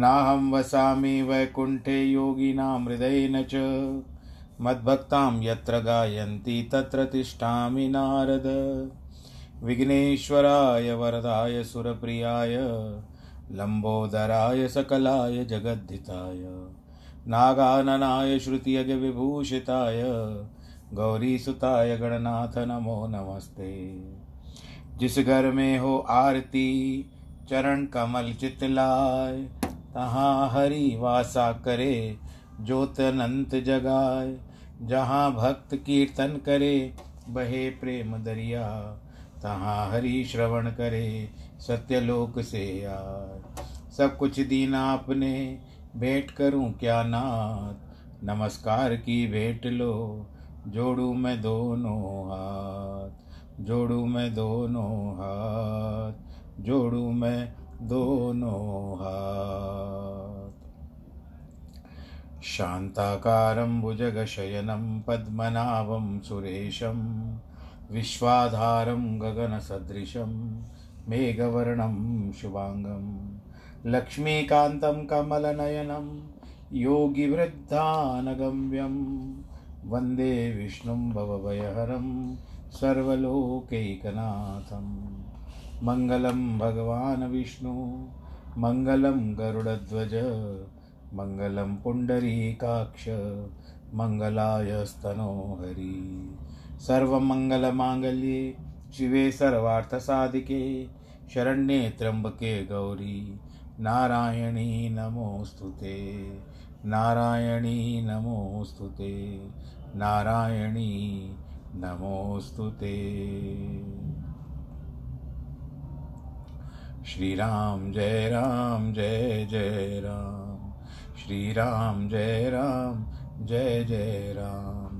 नाहं वसामि वैकुंठे योगिनां हृदयेन च मद्भक्तां यत्र गायन्ति तत्र तिष्ठामि नारद। विघ्नेश्वराय वरदाय सुरप्रियाय लंबोदराय सकलाय जगद्धिताय नागाननाय श्रुतियज्ञ विभूषिताय गौरीसुताय गणनाथ नमो नमस्ते। जिस घर में हो आरती चरण कमल चितलाय तहाँ हरि वासा करे ज्योत अनंत जगाए। जहाँ भक्त कीर्तन करे बहे प्रेम दरिया तहाँ हरि श्रवण करे सत्यलोक से आए। सब कुछ दीना अपने भेंट करूं क्या नाथ नमस्कार की भेंट लो जोड़ू मैं दोनों हाथ जोड़ू मैं दोनों हाथ जोड़ू मैं दोनों हाथ। शांताकारं भुजगशयनं पद्मनाभं सुरेशं विश्वाधारं गगनसदृशं मेघवर्णं शुभांगं लक्ष्मीकान्तं कमलनयनं योगिवृद्धानगम्यं वन्दे विष्णुं भवभयहरं सर्वलोकैकनाथम्। मंगलम भगवान विष्णु मंगलम गरुड़ध्वज मंगलम पुंडरीकाक्ष मंगलायस्तनोहरि। सर्वमंगलमांगल्ये शिवे सर्वार्थसाधिके शरण्ये त्र्यंबके गौरी नारायणी नमोस्तुते नारायणी नमोस्तुते नारायणी नमोस्तुते। श्री राम जय राम जय जय राम श्री राम जय राम जय जय राम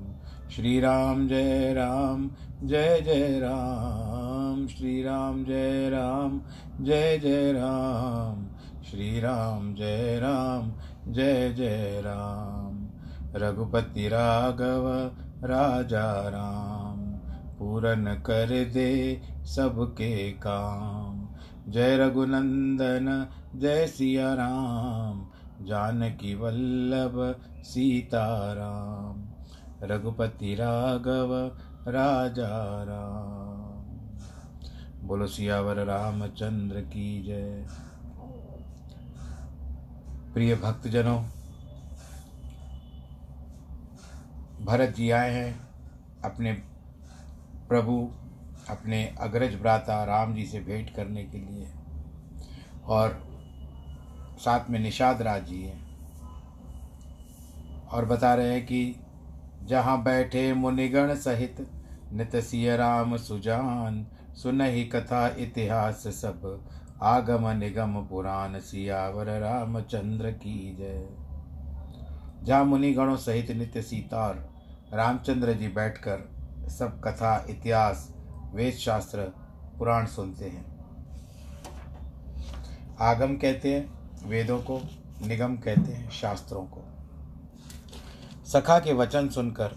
श्री राम जय राम जय जय राम श्री राम जय राम जय जय राम श्री राम जय राम जय जय राम। रघुपति राघव राजा राम पूरन कर दे सबके काम। जय रघुनंदन जय सिया राम जानकी वल्लभ सीता राम। रघुपति राघव राजा राम। बोलो सियावर रामचंद्र की जय। प्रिय भक्तजनों, भरत जी आए हैं अपने प्रभु अपने अग्रज भ्राता राम जी से भेंट करने के लिए, और साथ में निषाद राज जी हैं और बता रहे हैं कि जहाँ बैठे मुनिगण सहित नित सिय राम सुजान। सुनहि कथा इतिहास सब आगम निगम पुराण सियावर रामचंद्र की जय। जहाँ मुनिगणों सहित नित्य सीतार रामचंद्र जी बैठकर सब कथा इतिहास वेद शास्त्र पुराण सुनते हैं। आगम कहते हैं वेदों को, निगम कहते हैं शास्त्रों को। सखा के वचन सुनकर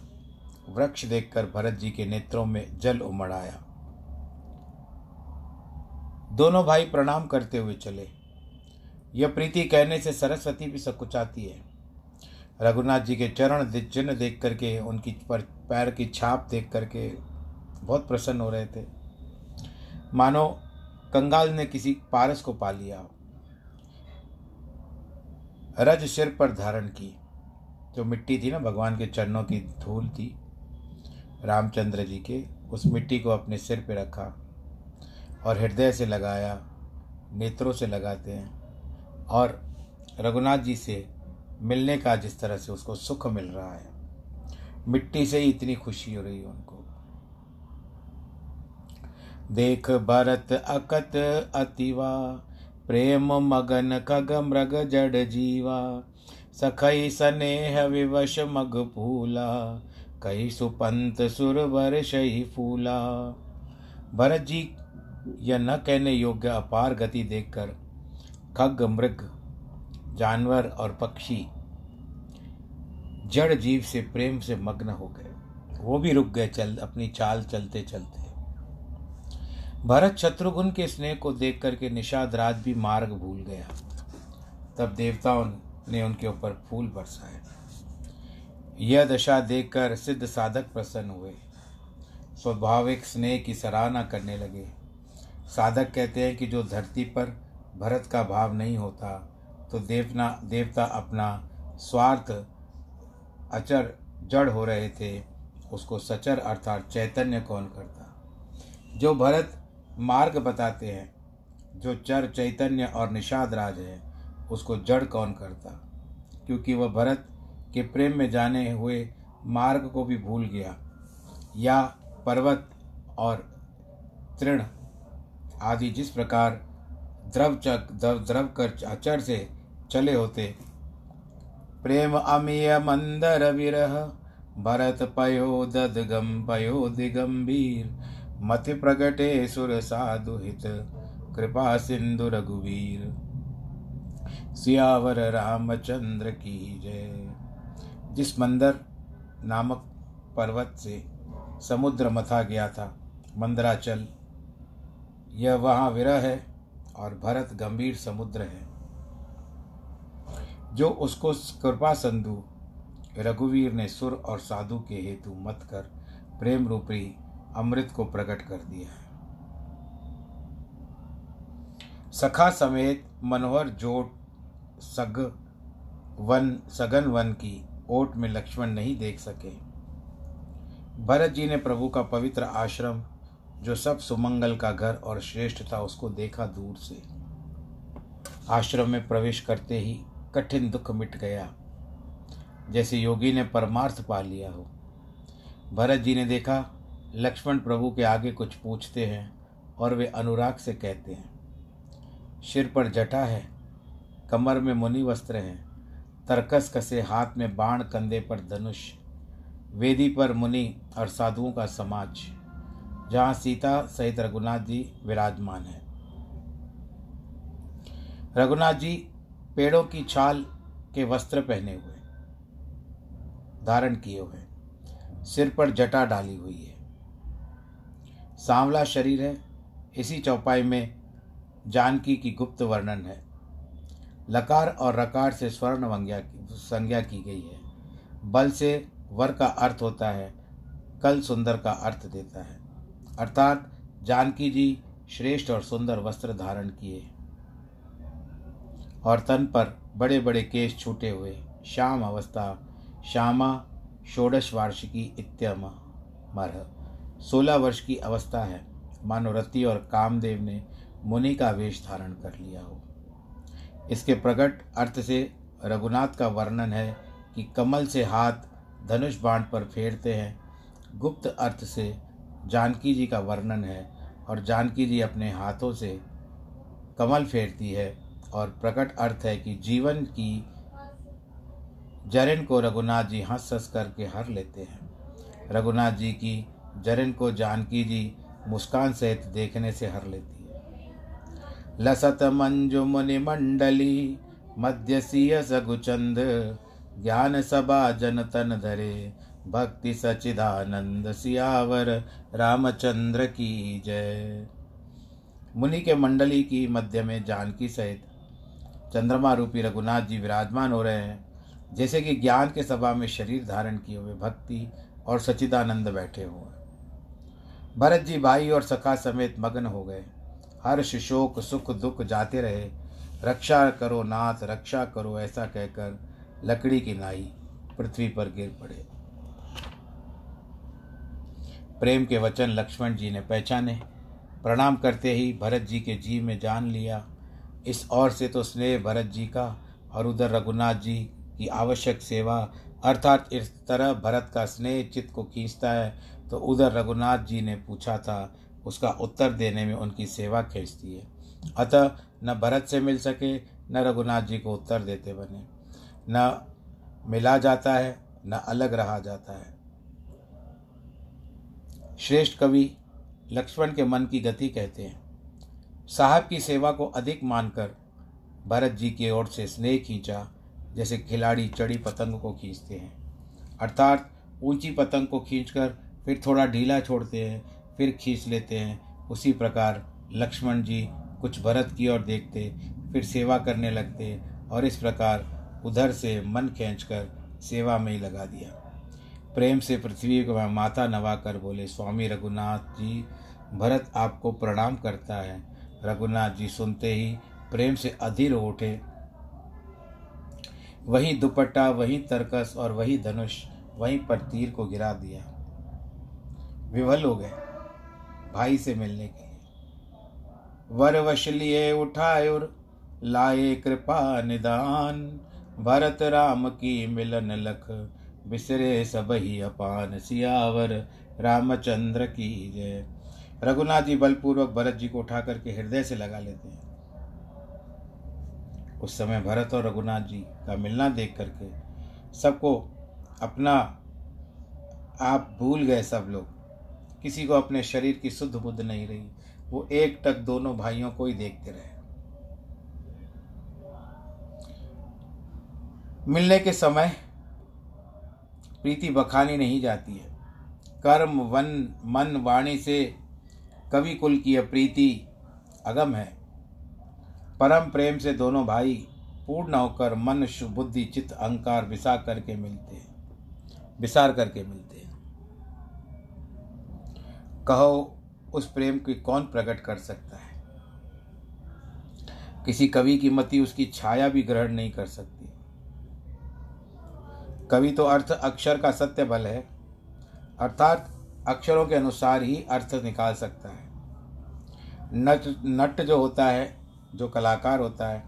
वृक्ष देखकर भरत जी के नेत्रों में जल उमड़ आया। दोनों भाई प्रणाम करते हुए चले। यह प्रीति कहने से सरस्वती भी सकुचाती है। रघुनाथ जी के चरण चिन्ह देख करके उनकी पैर की छाप देख करके बहुत प्रसन्न हो रहे थे, मानो कंगाल ने किसी पारस को पा लिया। रज सिर पर धारण की, जो मिट्टी थी ना भगवान के चरणों की धूल थी रामचंद्र जी के, उस मिट्टी को अपने सिर पे रखा और हृदय से लगाया, नेत्रों से लगाते हैं, और रघुनाथ जी से मिलने का जिस तरह से उसको सुख मिल रहा है, मिट्टी से ही इतनी खुशी हो रही है उनको। देख भरत अकत अतिवा प्रेम मगन खग मृग जड़ जीवा, सखई सनेह विवश मग भूला, कही सुपंत सुरवर शही फूला। भरत जी यह न कहने योग्य अपार गति देखकर खग मृग जानवर और पक्षी जड़ जीव से प्रेम से मग्न हो गए, वो भी रुक गए चल अपनी चाल चलते चलते। भरत शत्रुघ्न के स्नेह को देख करके निषाद रात भी मार्ग भूल गया। तब देवताओं ने उनके ऊपर फूल बरसाए। यह दशा देखकर सिद्ध साधक प्रसन्न हुए, स्वाभाविक स्नेह की सराहना करने लगे। साधक कहते हैं कि जो धरती पर भरत का भाव नहीं होता तो देवता अपना स्वार्थ अचर जड़ हो रहे थे, उसको सचर अर्थात चैतन्य कौन करता। जो भरत मार्ग बताते हैं, जो चर चैतन्य और निषाद राज है, उसको जड़ कौन करता, क्योंकि वह भरत के प्रेम में जाने हुए मार्ग को भी भूल गया, या पर्वत और तृण आदि जिस प्रकार द्रव कर अचर से चले होते। प्रेम अमीय मंदर विरह, भरत पयो ददगम पयो दिगंबीर, मति प्रगटे सुर साधु हित, कृपा सिंधु रघुवीर। सियावर रामचंद्र की जय। जिस मंदर नामक पर्वत से समुद्र मथा गया था, मंदराचल, यह वहाँ विरह है और भरत गंभीर समुद्र है। जो उसको कृपा संधु रघुवीर ने सुर और साधु के हेतु मत कर प्रेम रूपी अमृत को प्रकट कर दिया है। सखा समेत मनोहर जोट सघन वन की ओट में लक्ष्मण नहीं देख सके। भरत जी ने प्रभु का पवित्र आश्रम, जो सब सुमंगल का घर और श्रेष्ठ था, उसको देखा दूर से। आश्रम में प्रवेश करते ही कठिन दुख मिट गया, जैसे योगी ने परमार्थ पा लिया हो। भरत जी ने देखा लक्ष्मण प्रभु के आगे कुछ पूछते हैं और वे अनुराग से कहते हैं, सिर पर जटा है, कमर में मुनि वस्त्र हैं, तरकस कसे हाथ में बाण, कंधे पर धनुष, वेदी पर मुनि और साधुओं का समाज, जहाँ सीता सहित रघुनाथ जी विराजमान हैं। रघुनाथ जी पेड़ों की छाल के वस्त्र पहने हुए धारण किए हुए, सिर पर जटा डाली हुई है, सांवला शरीर है। इसी चौपाई में जानकी की गुप्त वर्णन है। लकार और रकार से स्वर्ण संज्ञा की गई है। बल से वर का अर्थ होता है, कल सुंदर का अर्थ देता है, अर्थात जानकी जी श्रेष्ठ और सुंदर वस्त्र धारण किए और तन पर बड़े बड़े केश छूटे हुए, श्याम अवस्था, श्यामा षोडश वार्षिकी इत्यमर, 16 वर्ष की अवस्था है, मानो रति और कामदेव ने मुनि का वेश धारण कर लिया हो। इसके प्रकट अर्थ से रघुनाथ का वर्णन है कि कमल से हाथ धनुष बाण पर फेरते हैं। गुप्त अर्थ से जानकी जी का वर्णन है और जानकी जी अपने हाथों से कमल फेरती है, और प्रकट अर्थ है कि जीवन की जरन को रघुनाथ जी हंस हंस करके हर लेते हैं। रघुनाथ जी की जरन को जानकी जी मुस्कान सहित देखने से हर लेती है। लसत मंजु मुनि मंडली, मध्य सिय सगुचंद, ज्ञान सभा जन तन धरे, भक्ति सचिदानंद, सियावर रामचंद्र की जय। मुनि के मंडली की मध्य में जानकी सहित चंद्रमा रूपी रघुनाथ जी विराजमान हो रहे हैं, जैसे कि ज्ञान के सभा में शरीर धारण किए हुए भक्ति और सच्चिदानंद बैठे हुए। भरत जी भाई और सखा समेत मग्न हो गए, हर्ष शोक सुख दुख जाते रहे। रक्षा करो नाथ रक्षा करो, ऐसा कहकर लकड़ी की नाई पृथ्वी पर गिर पड़े। प्रेम के वचन लक्ष्मण जी ने पहचाने, प्रणाम करते ही भरत जी के जी में जान लिया। इस ओर से तो स्नेह भरत जी का, और उधर रघुनाथ जी की आवश्यक सेवा, अर्थात इस तरह भरत का स्नेह चित्त को खींचता है तो उधर रघुनाथ जी ने पूछा था, उसका उत्तर देने में उनकी सेवा खींचती है। अतः न भरत से मिल सके, न रघुनाथ जी को उत्तर देते बने। न मिला जाता है न अलग रहा जाता है। श्रेष्ठ कवि लक्ष्मण के मन की गति कहते हैं। साहब की सेवा को अधिक मानकर भरत जी की ओर से स्नेह खींचा, जैसे खिलाड़ी चढ़ी पतंग को खींचते हैं, अर्थात ऊंची पतंग को खींचकर फिर थोड़ा ढीला छोड़ते हैं, फिर खींच लेते हैं। उसी प्रकार लक्ष्मण जी कुछ भरत की ओर देखते, फिर सेवा करने लगते, और इस प्रकार उधर से मन खींचकर सेवा में ही लगा दिया। प्रेम से पृथ्वी को माथा नवाकर बोले, स्वामी रघुनाथ जी भरत आपको प्रणाम करता है। रघुनाथ जी सुनते ही प्रेम से अधीर हो उठे। वही दुपट्टा, वही तरकस और वही धनुष, वहीं पर तीर को गिरा दिया। विवल हो गए भाई से मिलने के लिए। वर वश लिए उठाए और लाए कृपा निदान, भरत राम की मिलन लख बिसरे सब ही अपान, सियावर रामचंद्र की जय। रघुनाथ जी बलपूर्वक भरत जी को उठा करके हृदय से लगा लेते हैं। उस समय भरत और रघुनाथ जी का मिलना देख करके सबको अपना आप भूल गए। सब लोग, किसी को अपने शरीर की सुध बुध नहीं रही, वो एक टक दोनों भाइयों को ही देखते रहे। मिलने के समय प्रीति बखानी नहीं जाती है। कर्म वन मन वाणी से कवि कुल की प्रीति अगम है। परम प्रेम से दोनों भाई पूर्ण होकर मन बुद्धि चित्त अहंकार विसार करके मिलते हैं। कहो उस प्रेम की कौन प्रकट कर सकता है। किसी कवि की मति उसकी छाया भी ग्रहण नहीं कर सकती। कवि तो अर्थ अक्षर का सत्य बल है, अर्थात अक्षरों के अनुसार ही अर्थ निकाल सकता है। नट जो होता है, जो कलाकार होता है,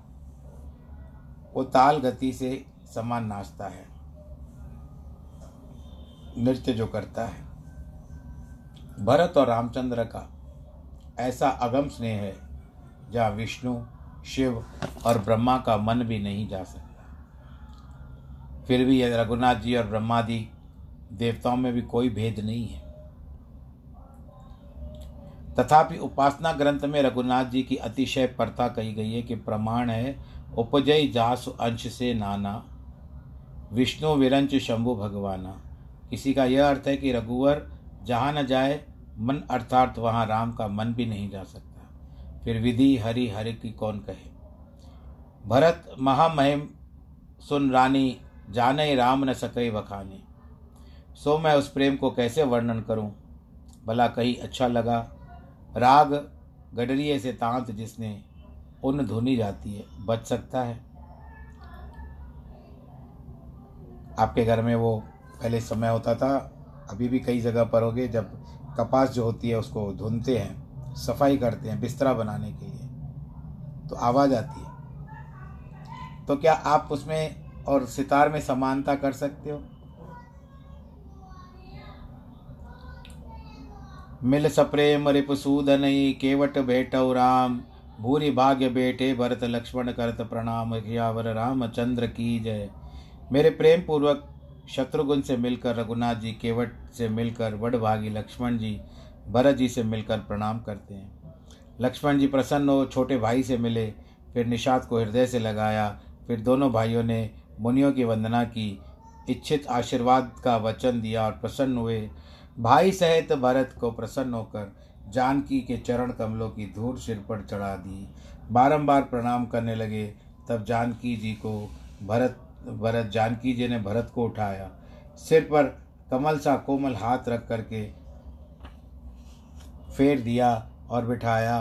वो ताल गति से समान नाचता है। नृत्य जो करता है। भरत और रामचंद्र का ऐसा अगम स्नेह है, जहाँ विष्णु शिव और ब्रह्मा का मन भी नहीं जा सकता। फिर भी यह रघुनाथ जी और ब्रह्मादि देवताओं में भी कोई भेद नहीं है। तथापि उपासना ग्रंथ में रघुनाथ जी की अतिशय परता कही गई है कि प्रमाण है उपजय जासु अंश से नाना, विष्णु विरंच शंभु भगवाना। किसी का यह अर्थ है कि रघुवर जहाँ न जाए मन, अर्थात वहाँ राम का मन भी नहीं जा सकता। फिर विधि हरि हरि की कौन कहे। भरत महामहिम सुन रानी, जाने राम न सके बखाने। सो मैं उस प्रेम को कैसे वर्णन करूं, भला कहीं अच्छा लगा। राग गडरिए से तांत जिसने उन धुनी जाती है, बच सकता है। आपके घर में वो पहले समय होता था, अभी भी कई जगह पर होगे, जब कपास जो होती है उसको धुनते हैं, सफाई करते हैं बिस्तरा बनाने के लिए, तो आवाज़ आती है। तो क्या आप उसमें और सितार में समानता कर सकते हो। मिल सप्रेम रिपुसूदनई, केवट भेटौ राम, भूरि भाग्य बेटे भरत लक्ष्मण करत प्रणाम, सियावर रामचंद्र की जय। मेरे प्रेम पूर्वक शत्रुघ्न से मिलकर रघुनाथ जी, केवट से मिलकर बड़भागी लक्ष्मण जी, भरत जी से मिलकर प्रणाम करते हैं। लक्ष्मण जी प्रसन्न हो छोटे भाई से मिले, फिर निषाद को हृदय से लगाया। फिर दोनों भाइयों ने मुनियों की वंदना की, इच्छित आशीर्वाद का वचन दिया और प्रसन्न हुए। भाई सहित भरत को प्रसन्न होकर जानकी के चरण कमलों की धूल सिर पर चढ़ा दी, बारंबार प्रणाम करने लगे। तब जानकी जी ने भरत को उठाया, सिर पर कमल सा कोमल हाथ रख करके फेर दिया और बिठाया।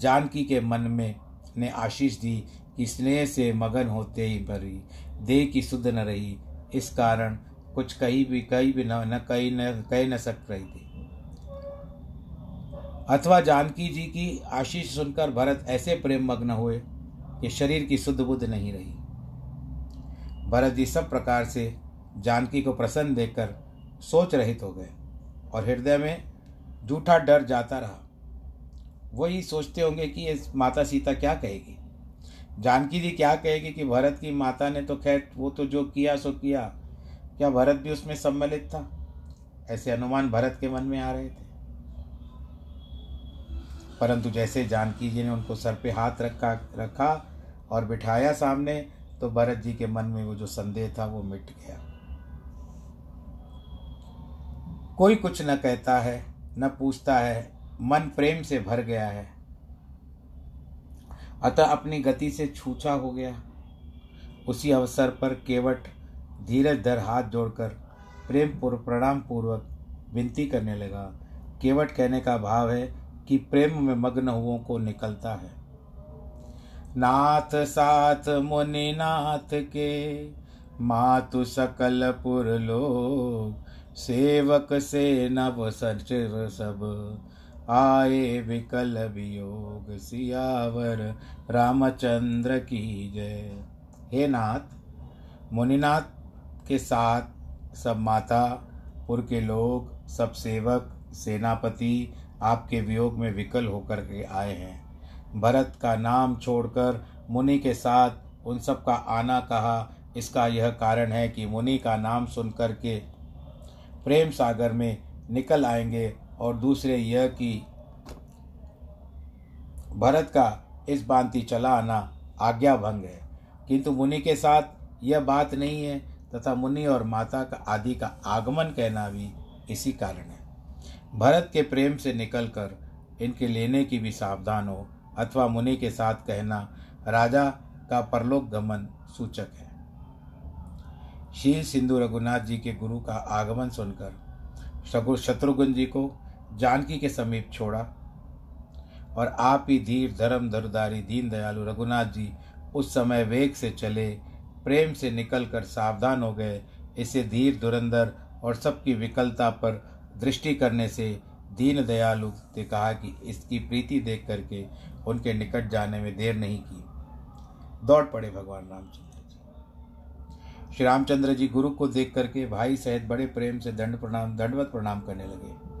जानकी के मन में ने आशीष दी कि स्नेह से मगन होते ही भरी देह की सुध न रही, इस कारण कुछ कहीं भी न कह सक रही थी। अथवा जानकी जी की आशीष सुनकर भरत ऐसे प्रेम मग्न हुए कि शरीर की सुध बुध नहीं रही। भरत जी सब प्रकार से जानकी को प्रसन्न देखकर सोच रहित हो गए और हृदय में झूठा डर जाता रहा। वही सोचते होंगे कि ये माता सीता क्या कहेगी। जानकी जी क्या कहेगी कि भरत की माता ने तो खैर वो तो जो किया सो किया, क्या भरत भी उसमें सम्मिलित था? ऐसे अनुमान भरत के मन में आ रहे थे। परंतु जैसे जानकी जी ने उनको सर पे हाथ रखा और बिठाया सामने, तो भरत जी के मन में वो जो संदेह था वो मिट गया। कोई कुछ न कहता है, न पूछता है, मन प्रेम से भर गया है, अतः अपनी गति से छूछा हो गया। उसी अवसर पर केवट धीरज धर हाथ जोड़कर प्रेम प्रणाम पूर्वक विनती करने लगा। केवट कहने का भाव है कि प्रेम में मग्न हुओं को निकलता है। नाथ साथ मुनि नाथ के, मातु सकल पुर लोग, सेवक से नव सचिव सब, आए विकल वियोग, सियावर रामचंद्र की जय। हे नाथ, मुनिनाथ के साथ सब माता पुर के लोग, सब सेवक सेनापति आपके वियोग में विकल होकर के आए हैं। भरत का नाम छोड़कर मुनि के साथ उन सब का आना कहा, इसका यह कारण है कि मुनि का नाम सुनकर के प्रेम सागर में निकल आएंगे, और दूसरे यह कि भरत का इस भांति चला आना आज्ञाभंग है। किंतु मुनि के साथ यह बात नहीं है, तथा मुनि और माता का आदि का आगमन कहना भी इसी कारण है। भरत के प्रेम से निकलकर इनके लेने की भी सावधान हो, अथवा मुनि के साथ कहना राजा का परलोक गमन सूचक है। शील सिंधु रघुनाथ जी के गुरु का आगमन सुनकर शत्रुघ्न जी को जानकी के समीप छोड़ा, और आप ही धीर धर्म धरुधारी दीन दयालु रघुनाथ जी उस समय वेग से चले, प्रेम से निकलकर सावधान हो गए। इसे धीर धुरंधर और सबकी विकलता पर दृष्टि करने से दीन दयालु ने कहा कि इसकी प्रीति देख करके उनके निकट जाने में देर नहीं की, दौड़ पड़े भगवान रामचंद्र जी। श्री रामचंद्र जी गुरु को देख करके भाई सहित बड़े प्रेम से दंडवत प्रणाम करने लगे।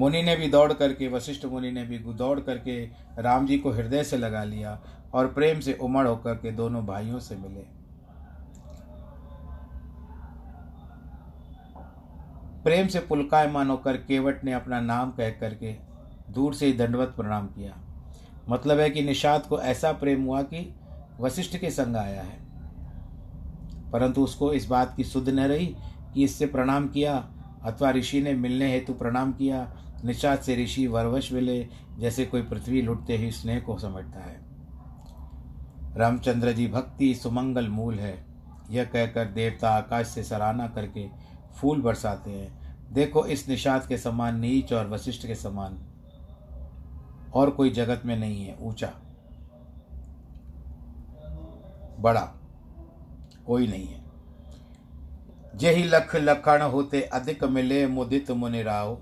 मुनि ने भी दौड़ करके, वशिष्ठ मुनि ने भी दौड़ करके राम जी को हृदय से लगा लिया, और प्रेम से उमड़ होकर के दोनों भाइयों से मिले। प्रेम से पुलकायमान होकर केवट ने अपना नाम कह करके दूर से ही दंडवत प्रणाम किया। मतलब है कि निषाद को ऐसा प्रेम हुआ कि वशिष्ठ के संग आया है, परंतु उसको इस बात की सुध न रही कि इससे प्रणाम किया अथवा ऋषि ने मिलने हेतु प्रणाम किया। निषाद से ऋषि वरवश मिले, जैसे कोई पृथ्वी लुटते ही स्नेह को समझता है। रामचंद्र जी भक्ति सुमंगल मूल है, यह कहकर देवता आकाश से सराहना करके फूल बरसाते हैं। देखो, इस निषाद के समान नीच और वशिष्ठ के समान और कोई जगत में नहीं है। ऊंचा बड़ा कोई नहीं है। जेहि लख लखण होते अधिक मिले, मुदित मुनिराव,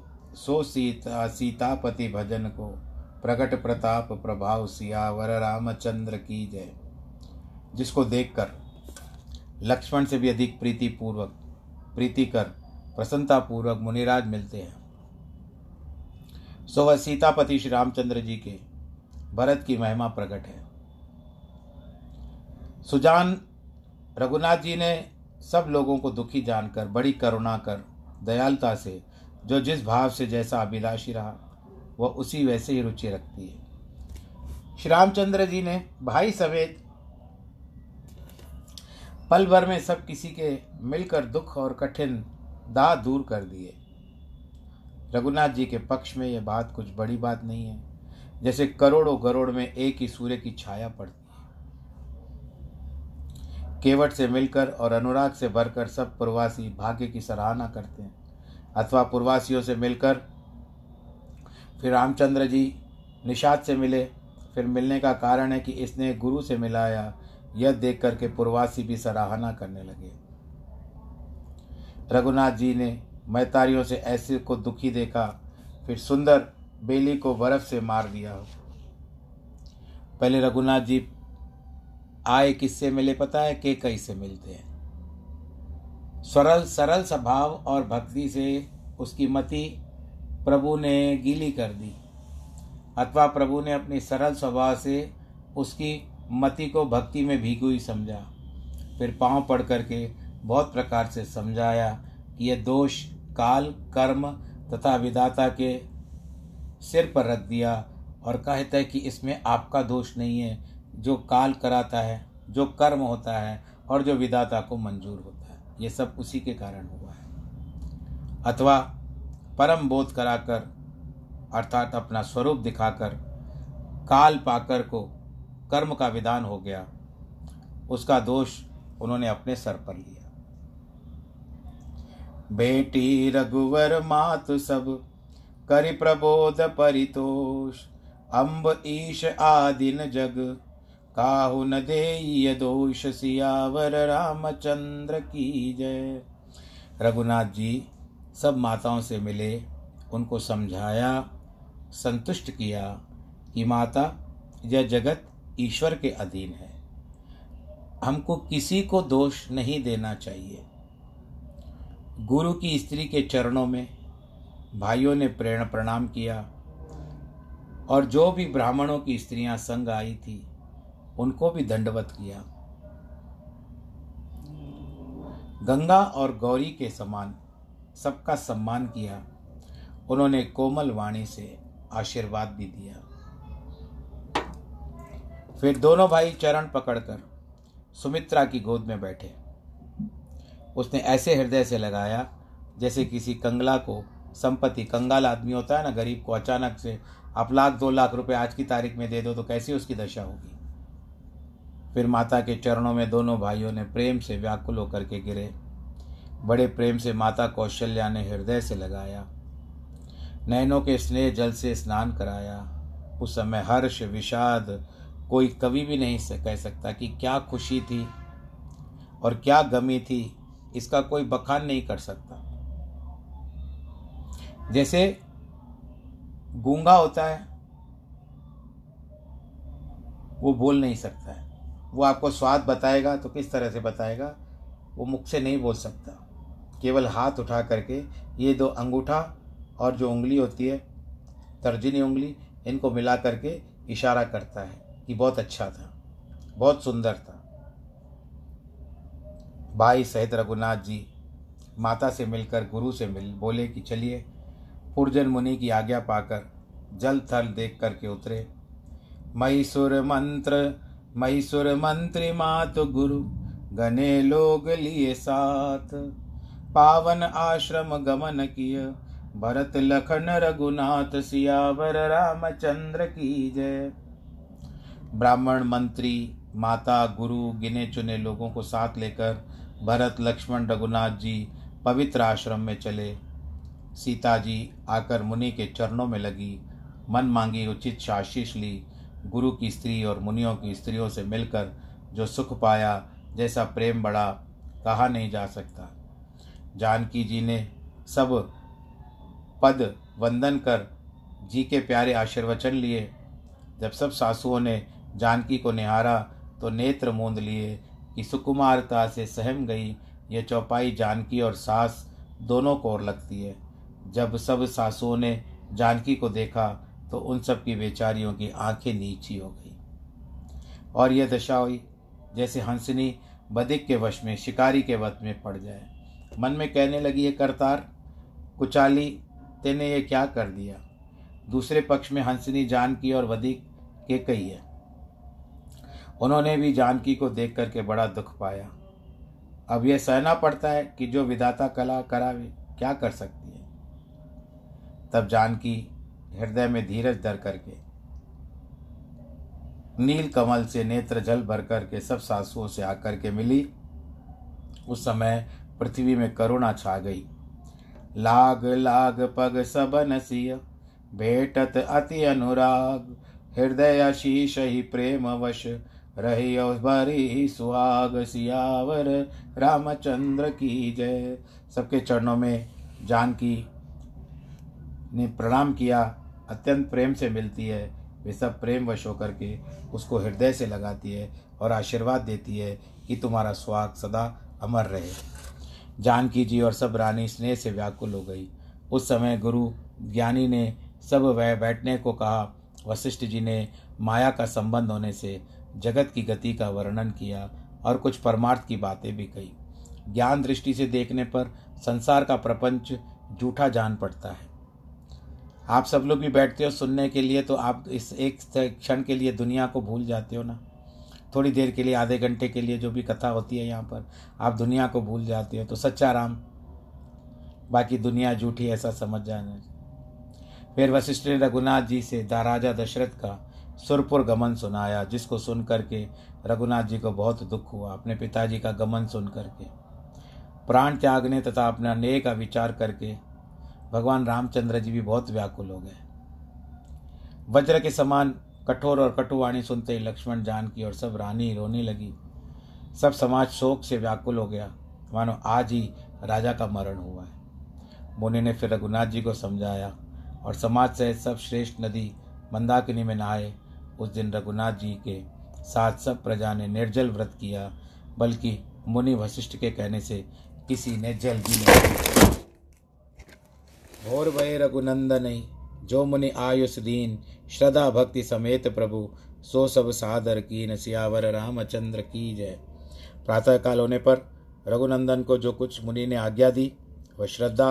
सो सीतापति भजन को, प्रकट प्रताप प्रभाव, सियावर रामचंद्र की जय। जिसको देखकर लक्ष्मण से भी अधिक प्रीति कर प्रसन्नतापूर्वक मुनिराज मिलते हैं, सो वह सीतापति श्री रामचंद्र जी के भरत की महिमा प्रकट है। सुजान रघुनाथ जी ने सब लोगों को दुखी जानकर बड़ी करुणा कर दयालुता से, जो जिस भाव से जैसा अभिलाषी रहा, वह उसी वैसे ही रुचि रखती है। श्री रामचंद्र जी ने भाई समेत पल भर में सब किसी के मिलकर दुख और कठिन दाह दूर कर दिए। रघुनाथ जी के पक्ष में यह बात कुछ बड़ी बात नहीं है, जैसे करोड़ों गरोड़ में एक ही सूर्य की छाया पड़ती है। केवट से मिलकर और अनुराग से भरकर सब पूर्वासी भाग्य की सराहना करते हैं, अथवा पूर्वासियों से मिलकर। फिर रामचंद्र जी निषाद से मिले, फिर मिलने का कारण है कि इसने गुरु से मिलाया। यह देख करके पूर्वासी भी सराहना करने लगे। रघुनाथ जी ने मैतारियों से ऐसे को दुखी देखा, फिर सुंदर बेली को बर्फ से मार दिया। पहले रघुनाथ जी आए किससे मिले पता है? कैकई से मिलते हैं। सरल सरल स्वभाव और भक्ति से उसकी मति प्रभु ने गीली कर दी, अथवा प्रभु ने अपने सरल स्वभाव से उसकी मति को भक्ति में भीगी हुई समझा। फिर पाँव पढ़ करके बहुत प्रकार से समझाया कि यह दोष काल कर्म तथा विधाता के सिर पर रख दिया और कहता है कि इसमें आपका दोष नहीं है, जो काल कराता है, जो कर्म होता है और जो विधाता को मंजूर होता है, ये सब उसी के कारण हुआ है। अथवा परम बोध कराकर अर्थात अपना स्वरूप दिखाकर काल पाकर को कर्म का विधान हो गया, उसका दोष उन्होंने अपने सर पर लिया। बेटी रघुवर मात सब करि प्रबोध परितोष, अम्ब ईश आदिन जग काहु न देय दोष, सियावर रामचंद्र की जय। रघुनाथ जी सब माताओं से मिले, उनको समझाया, संतुष्ट किया कि माता यह जगत ईश्वर के अधीन है, हमको किसी को दोष नहीं देना चाहिए। गुरु की स्त्री के चरणों में भाइयों ने प्रणाम किया और जो भी ब्राह्मणों की स्त्रियां संग आई थी उनको भी दंडवत किया। गंगा और गौरी के समान सबका सम्मान किया, उन्होंने कोमल वाणी से आशीर्वाद भी दिया। फिर दोनों भाई चरण पकड़कर सुमित्रा की गोद में बैठे। उसने ऐसे हृदय से लगाया जैसे किसी कंगला को संपत्ति, कंगाल आदमी होता है ना, गरीब को अचानक से आप 1 लाख 2 लाख रुपए आज की तारीख में दे दो तो कैसी उसकी दशा होगी। फिर माता के चरणों में दोनों भाइयों ने प्रेम से व्याकुल होकर के गिरे। बड़े प्रेम से माता कौशल्या ने हृदय से लगाया, नैनों के स्नेह जल से स्नान कराया। उस समय हर्ष विषाद कोई कवि भी नहीं कह सकता कि क्या खुशी थी और क्या गमी थी, इसका कोई बखान नहीं कर सकता। जैसे गूंगा होता है वो बोल नहीं सकता है, वो आपको स्वाद बताएगा तो किस तरह से बताएगा, वो मुख से नहीं बोल सकता, केवल हाथ उठा करके ये 2 अंगूठा और जो उंगली होती है तर्जनी उंगली, इनको मिला करके इशारा करता है कि बहुत अच्छा था, बहुत सुंदर था। भाई सहित रघुनाथ जी माता से मिलकर गुरु से मिल बोले कि चलिए, पुरजन मुनि की आज्ञा पाकर जल थल देख करके उतरे। मैसूर मंत्री मात गुरु गने लोग लिए साथ, पावन आश्रम गमन किया भरत लखन रघुनाथ, सियावर रामचंद्र की जय। ब्राह्मण मंत्री माता गुरु गिने चुने लोगों को साथ लेकर भरत लक्ष्मण रघुनाथ जी पवित्र आश्रम में चले। सीता जी आकर मुनि के चरणों में लगी, मन मांगी उचित आशीष ली। गुरु की स्त्री और मुनियों की स्त्रियों से मिलकर जो सुख पाया, जैसा प्रेम बढ़ा, कहा नहीं जा सकता। जानकी जी ने सब पद वंदन कर जी के प्यारे आशीर्वचन लिए। जब सब सासुओं ने जानकी को निहारा तो नेत्र मूंद लिए कि सुकुमारता से सहम गई। यह चौपाई जानकी और सास दोनों को और लगती है। जब सब सासुओं ने जानकी को देखा तो उन सब की बेचारियों की आंखें नीची हो गई और यह दशा हुई जैसे हंसनी बधिक के वश में, शिकारी के वश में पड़ जाए। मन में कहने लगी, ये करतार कुचाली तेने ये क्या कर दिया। दूसरे पक्ष में हंसनी जानकी और बधिक के कही है, उन्होंने भी जानकी को देख करके बड़ा दुख पाया। अब यह सहना पड़ता है कि जो विधाता कला करावे क्या कर सकती है। तब जानकी हृदय में धीरज धर करके नील कमल से नेत्र जल भर करके सब सासुओं से आकर के मिली। उस समय पृथ्वी में करुणा छा गई। लाग लाग पग सबन सिय भेटत अति अनुराग, हृदय आशीष ही प्रेम वश रही और भरी सुहाग, सियावर रामचंद्र की जय। सबके चरणों में जानकी ने प्रणाम किया। अत्यंत प्रेम से मिलती है, वे सब प्रेम वश होकर के उसको हृदय से लगाती है और आशीर्वाद देती है कि तुम्हारा सुहाग सदा अमर रहे। जानकी जी और सब रानी स्नेह से व्याकुल हो गई। उस समय गुरु ज्ञानी ने सब वह बैठने को कहा। वशिष्ठ जी ने माया का संबंध होने से जगत की गति का वर्णन किया और कुछ परमार्थ की बातें भी कही। ज्ञान दृष्टि से देखने पर संसार का प्रपंच झूठा जान पड़ता है। आप सब लोग भी बैठते हो सुनने के लिए, तो आप इस एक क्षण के लिए दुनिया को भूल जाते हो ना, थोड़ी देर के लिए, आधे घंटे के लिए जो भी कथा होती है यहाँ पर, आप दुनिया को भूल जाते हो। तो सच्चा राम, बाकी दुनिया झूठी, ऐसा समझ जाना। फिर वशिष्ठ ने रघुनाथ जी से राजा दशरथ का सुरपुर गमन सुनाया, जिसको सुन करके रघुनाथ जी को बहुत दुख हुआ, अपने पिताजी का गमन सुन करके, प्राण त्यागने तथा अपना अन्याय का विचार करके। भगवान रामचंद्र जी भी बहुत व्याकुल हो गए। वज्र के समान कठोर और कटुवाणी सुनते ही लक्ष्मण, जानकी और सब रानी रोने लगी। सब समाज शोक से व्याकुल हो गया, मानो आज ही राजा का मरण हुआ है। मुनि ने फिर रघुनाथ जी को समझाया और समाज सहित सब श्रेष्ठ नदी मंदाकिनी में नहाए। उस दिन रघुनाथ जी के साथ सब प्रजा ने निर्जल व्रत किया, बल्कि मुनि वशिष्ठ के कहने से किसी ने जल भी नहीं। भोर भये रघुनंदनी, जो मुनि आयुष दीन, श्रद्धा भक्ति समेत प्रभु सो सब सादर कीन। सियावर रामचंद्र की जय। प्रातःकाल होने पर रघुनंदन को जो कुछ मुनि ने आज्ञा दी, वह श्रद्धा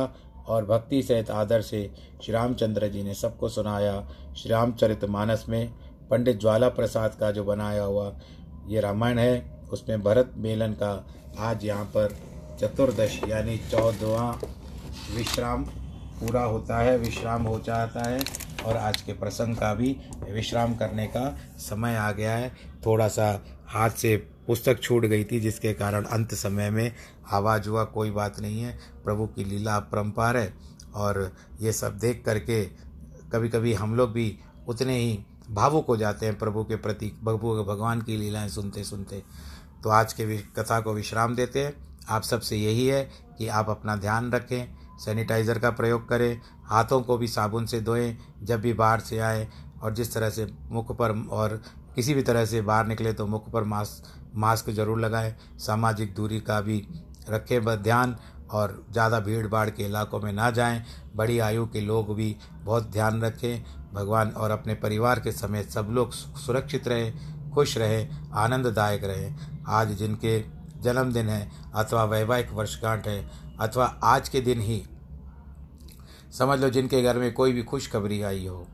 और भक्ति सहित आदर से श्री रामचंद्र जी ने सबको सुनाया। श्री रामचरितमानस में पंडित ज्वाला प्रसाद का जो बनाया हुआ ये रामायण है, उसमें भरत मेलन का आज यहाँ पर चतुर्दश यानी 14वां विश्राम पूरा होता है, विश्राम हो जाता है, और आज के प्रसंग का भी विश्राम करने का समय आ गया है। थोड़ा सा हाथ से पुस्तक छूट गई थी, जिसके कारण अंत समय में आवाज़ हुआ। कोई बात नहीं है, प्रभु की लीला अपरंपार है, और ये सब देख करके कभी कभी हम लोग भी उतने ही भावुक हो जाते हैं प्रभु के प्रति, भगवान की लीलाएं सुनते सुनते। तो आज के कथा को विश्राम देते हैं। आप सबसे यही है कि आप अपना ध्यान रखें, सैनिटाइज़र का प्रयोग करें, हाथों को भी साबुन से धोएं जब भी बाहर से आए, और जिस तरह से मुख पर और किसी भी तरह से बाहर निकले तो मुख पर मास्क जरूर लगाएं। सामाजिक दूरी का भी रखें ध्यान, और ज़्यादा भीड़ भाड़ के इलाकों में ना जाएं। बड़ी आयु के लोग भी बहुत ध्यान रखें। भगवान और अपने परिवार के समेत सब लोग सुरक्षित रहें, खुश रहें, आनंददायक रहें। आज जिनके जन्मदिन है अथवा वैवाहिक वर्षगांठ है, अथवा आज के दिन ही समझ लो जिनके घर में कोई भी खुशखबरी आई हो,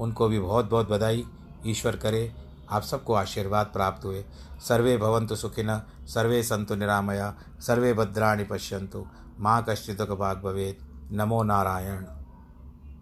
उनको भी बहुत बहुत बधाई। ईश्वर करे आप सबको आशीर्वाद प्राप्त हुए। सर्वे भवन्तु सुखिनः, सर्वे सन्तु निरामया, सर्वे भद्राणि पश्यन्तु, माँ कश्चित् दुःखभाग् भवेत्। नमो नारायण।